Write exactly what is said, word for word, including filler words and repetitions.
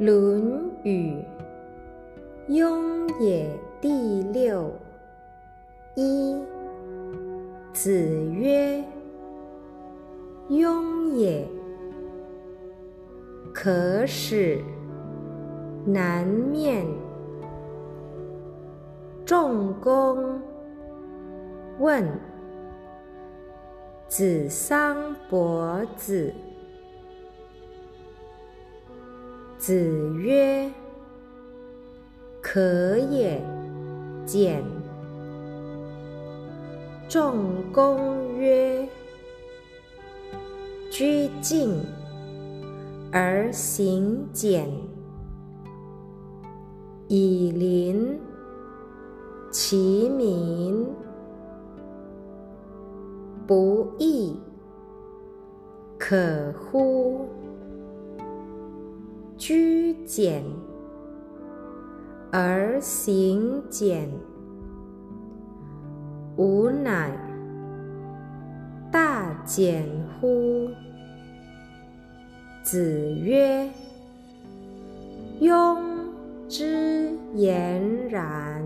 《论语·雍也》第六一。子曰：“雍也，可使南面。”仲弓问子桑伯子。子曰：“可也，简。”仲弓曰：“居静而行简，以临其民。不亦可乎？”居简而行简，吾乃大简乎？子曰：“庸之言然。”